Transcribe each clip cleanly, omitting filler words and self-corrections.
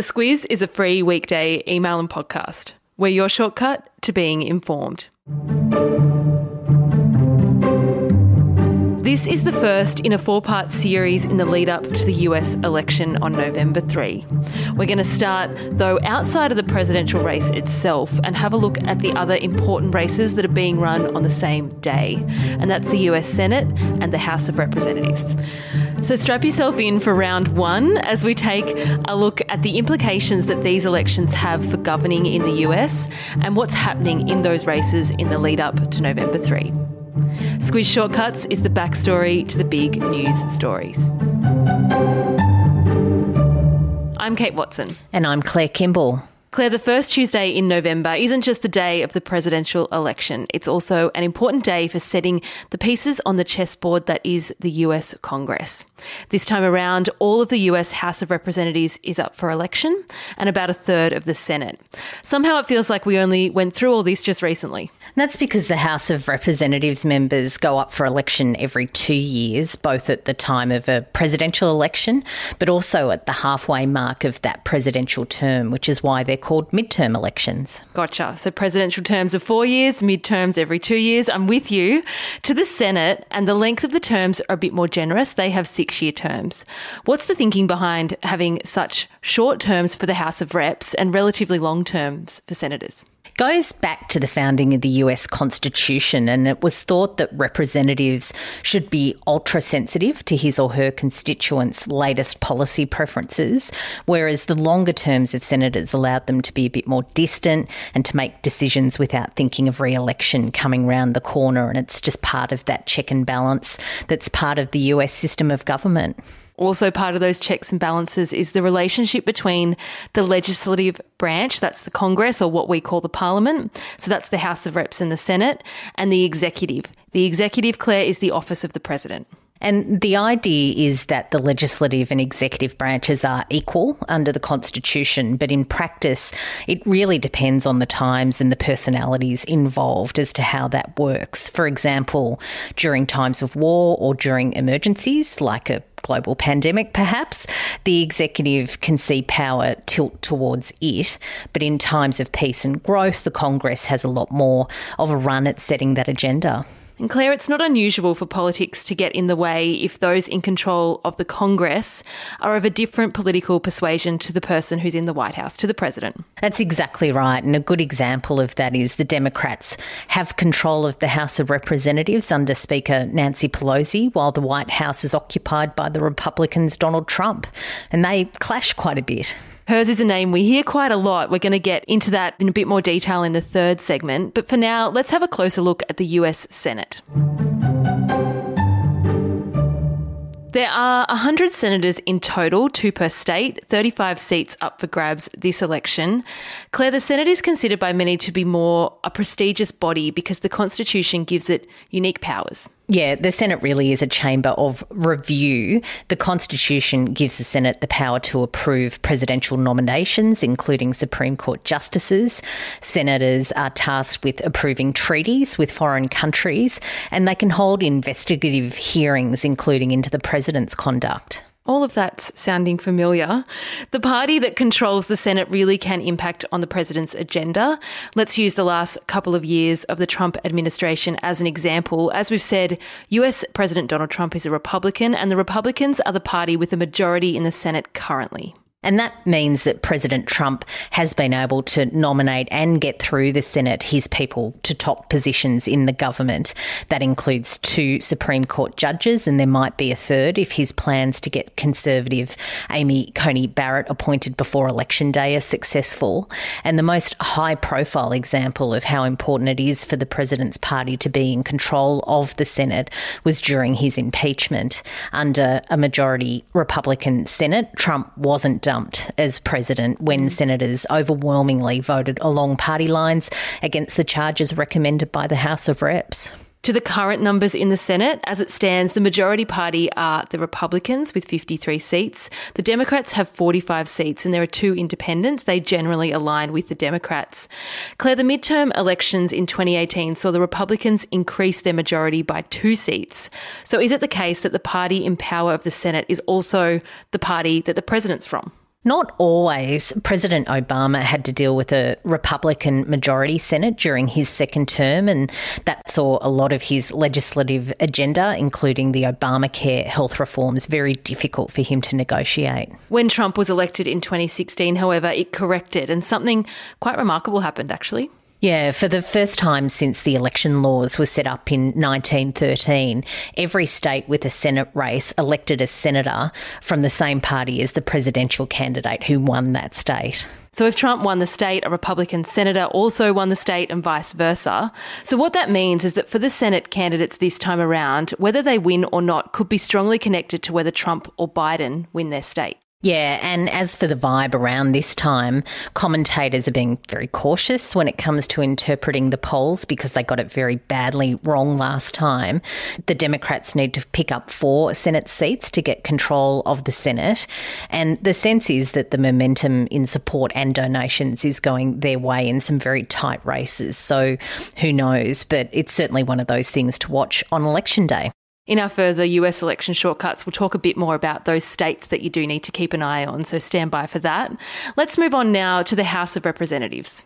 The Squiz is a free weekday email and podcast. We're your shortcut to being informed. This is the first in a four-part series in the lead-up to the US election on November 3. We're going to start, though, outside of the presidential race itself and have a look at the other important races that are being run on the same day, and that's the US Senate and the House of Representatives. So strap yourself in for round one as we take a look at the implications that these elections have for governing in the US and what's happening in those races in the lead-up to November 3. Squiz Shortcuts is the backstory to the big news stories. I'm Kate Watson. And I'm Claire Kimball. Claire, the first Tuesday in November isn't just the day of the presidential election. It's also an important day for setting the pieces on the chessboard that is the US Congress. This time around, all of the US House of Representatives is up for election and about a third of the Senate. Somehow it feels like we only went through all this just recently. And that's because the House of Representatives members go up for election every 2 years, both at the time of a presidential election, but also at the halfway mark of that presidential term, which is why they're called midterm elections. Gotcha. So presidential terms are 4 years, midterms every 2 years. I'm with you. To the Senate, and the length of the terms are a bit more generous. They have 6-year terms. What's the thinking behind having such short terms for the House of Reps and relatively long terms for senators? Goes back to the founding of the US Constitution, and it was thought that representatives should be ultra-sensitive to his or her constituents' latest policy preferences, whereas the longer terms of senators allowed them to be a bit more distant and to make decisions without thinking of re-election coming round the corner, and it's just part of that check and balance that's part of the US system of government. Also part of those checks and balances is the relationship between the legislative branch, that's the Congress or what we call the Parliament, so that's the House of Reps and the Senate, and the executive. The executive, Claire, is the office of the President. And the idea is that the legislative and executive branches are equal under the Constitution, but in practice, it really depends on the times and the personalities involved as to how that works. For example, during times of war or during emergencies, like a global pandemic perhaps, the executive can see power tilt towards it. But in times of peace and growth, the Congress has a lot more of a run at setting that agenda. And Claire, it's not unusual for politics to get in the way if those in control of the Congress are of a different political persuasion to the person who's in the White House, to the president. That's exactly right. And a good example of that is the Democrats have control of the House of Representatives under Speaker Nancy Pelosi, while the White House is occupied by the Republicans' Donald Trump. And they clash quite a bit. Hers is a name we hear quite a lot. We're going to get into that in a bit more detail in the third segment. But for now, let's have a closer look at the US Senate. There are 100 senators in total, 2 per state, 35 seats up for grabs this election. Claire, the Senate is considered by many to be more a prestigious body because the Constitution gives it unique powers. Yeah, the Senate really is a chamber of review. The Constitution gives the Senate the power to approve presidential nominations, including Supreme Court justices. Senators are tasked with approving treaties with foreign countries, and they can hold investigative hearings, including into the president's conduct. All of that's sounding familiar. The party that controls the Senate really can impact on the president's agenda. Let's use the last couple of years of the Trump administration as an example. As we've said, US President Donald Trump is a Republican, and the Republicans are the party with a majority in the Senate currently. And that means that President Trump has been able to nominate and get through the Senate his people to top positions in the government. That includes 2 Supreme Court judges, and there might be a third if his plans to get conservative Amy Coney Barrett appointed before Election Day are successful. And the most high-profile example of how important it is for the president's party to be in control of the Senate was during his impeachment. Under a majority Republican Senate, Trump wasn't dumped as president when senators overwhelmingly voted along party lines against the charges recommended by the House of Reps. To the current numbers in the Senate, as it stands, the majority party are the Republicans with 53 seats. The Democrats have 45 seats, and there are 2 independents. They generally align with the Democrats. Claire, the midterm elections in 2018 saw the Republicans increase their majority by 2 seats. So is it the case that the party in power of the Senate is also the party that the president's from? Not always. President Obama had to deal with a Republican majority Senate during his second term, and that saw a lot of his legislative agenda, including the Obamacare health reforms, very difficult for him to negotiate. When Trump was elected in 2016, however, it corrected, and something quite remarkable happened, actually. Yeah, for the first time since the election laws were set up in 1913, every state with a Senate race elected a senator from the same party as the presidential candidate who won that state. So if Trump won the state, a Republican senator also won the state and vice versa. So what that means is that for the Senate candidates this time around, whether they win or not could be strongly connected to whether Trump or Biden win their state. Yeah, and as for the vibe around this time, commentators are being very cautious when it comes to interpreting the polls because they got it very badly wrong last time. The Democrats need to pick up 4 Senate seats to get control of the Senate, and the sense is that the momentum in support and donations is going their way in some very tight races. So who knows, but it's certainly one of those things to watch on Election Day. In our further US election shortcuts, we'll talk a bit more about those states that you do need to keep an eye on, so stand by for that. Let's move on now to the House of Representatives.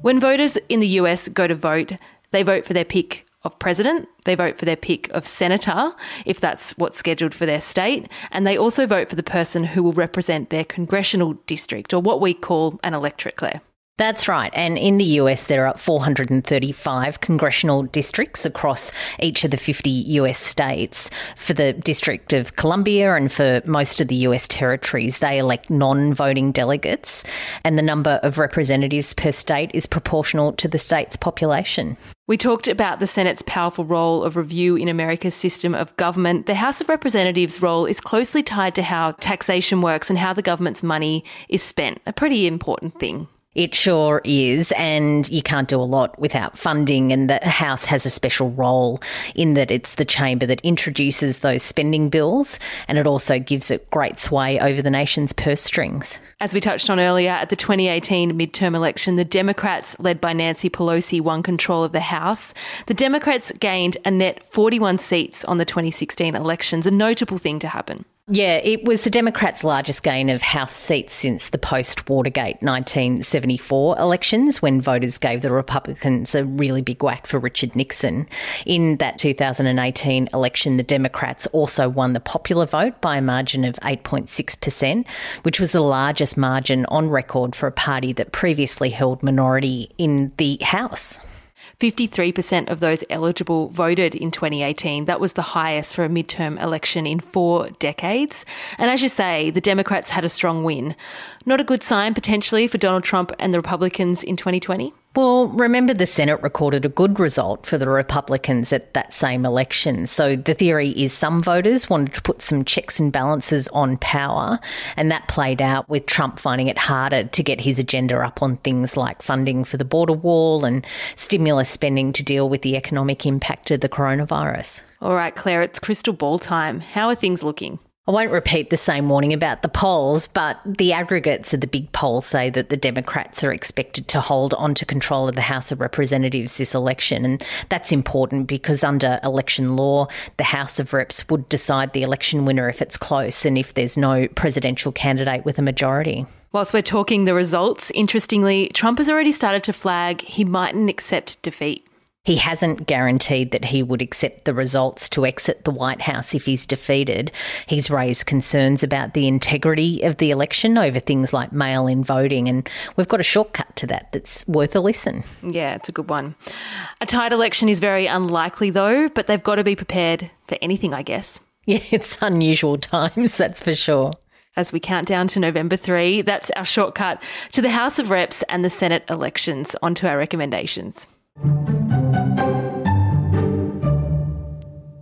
When voters in the US go to vote, they vote for their pick of president, they vote for their pick of senator, if that's what's scheduled for their state, and they also vote for the person who will represent their congressional district, or what we call an electorate, Claire. That's right. And in the US, there are 435 congressional districts across each of the 50 US states. For the District of Columbia and for most of the US territories, they elect non-voting delegates, and the number of representatives per state is proportional to the state's population. We talked about the Senate's powerful role of review in America's system of government. The House of Representatives' role is closely tied to how taxation works and how the government's money is spent. A pretty important thing. It sure is, and you can't do a lot without funding, and the House has a special role in that it's the chamber that introduces those spending bills, and it also gives it great sway over the nation's purse strings. As we touched on earlier, at the 2018 midterm election, the Democrats, led by Nancy Pelosi, won control of the House. The Democrats gained a net 41 seats on the 2016 elections, a notable thing to happen. Yeah, it was the Democrats' largest gain of House seats since the post-Watergate 1974 elections, when voters gave the Republicans a really big whack for Richard Nixon. In that 2018 election, the Democrats also won the popular vote by a margin of 8.6%, which was the largest margin on record for a party that previously held minority in the House. 53% of those eligible voted in 2018. That was the highest for a midterm election in 4 decades. And as you say, the Democrats had a strong win. Not a good sign potentially for Donald Trump and the Republicans in 2020? Well, remember the Senate recorded a good result for the Republicans at that same election. So the theory is some voters wanted to put some checks and balances on power, and that played out with Trump finding it harder to get his agenda up on things like funding for the border wall and stimulus spending to deal with the economic impact of the coronavirus. All right, Claire, it's crystal ball time. How are things looking? I won't repeat the same warning about the polls, but the aggregates of the big polls say that the Democrats are expected to hold on to control of the House of Representatives this election. And that's important because under election law, the House of Reps would decide the election winner if it's close and if there's no presidential candidate with a majority. Whilst we're talking the results, interestingly, Trump has already started to flag he mightn't accept defeat. He hasn't guaranteed that he would accept the results to exit the White House if he's defeated. He's raised concerns about the integrity of the election over things like mail-in voting, and we've got a shortcut to that that's worth a listen. Yeah, it's a good one. A tight election is very unlikely though, but they've got to be prepared for anything, I guess. Yeah, it's unusual times, that's for sure. As we count down to November 3, that's our shortcut to the House of Reps and the Senate elections. On to our recommendations.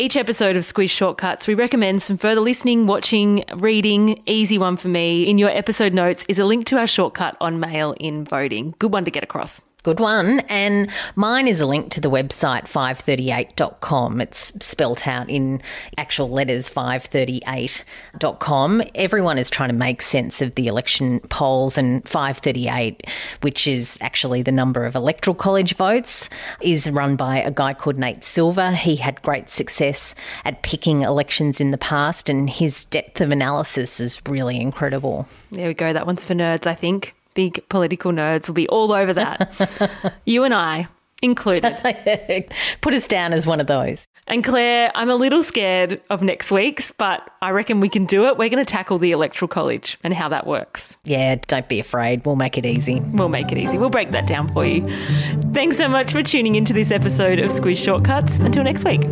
Each episode of Squiz Shortcuts, we recommend some further listening, watching, reading. Easy one for me. In your episode notes is a link to our shortcut on mail-in voting. Good one to get across. Good one. And mine is a link to the website 538.com. It's spelt out in actual letters, 538.com. Everyone is trying to make sense of the election polls, and 538, which is actually the number of electoral college votes, is run by a guy called Nate Silver. He had great success at picking elections in the past, and his depth of analysis is really incredible. There we go. That one's for nerds, I think. Big political nerds will be all over that. You and I included. Put us down as one of those. And Claire, I'm a little scared of next week's, but I reckon we can do it. We're going to tackle the Electoral College and how that works. Yeah, don't be afraid. We'll make it easy. We'll make it easy. We'll break that down for you. Thanks so much for tuning into this episode of Squiz Shortcuts. Until next week.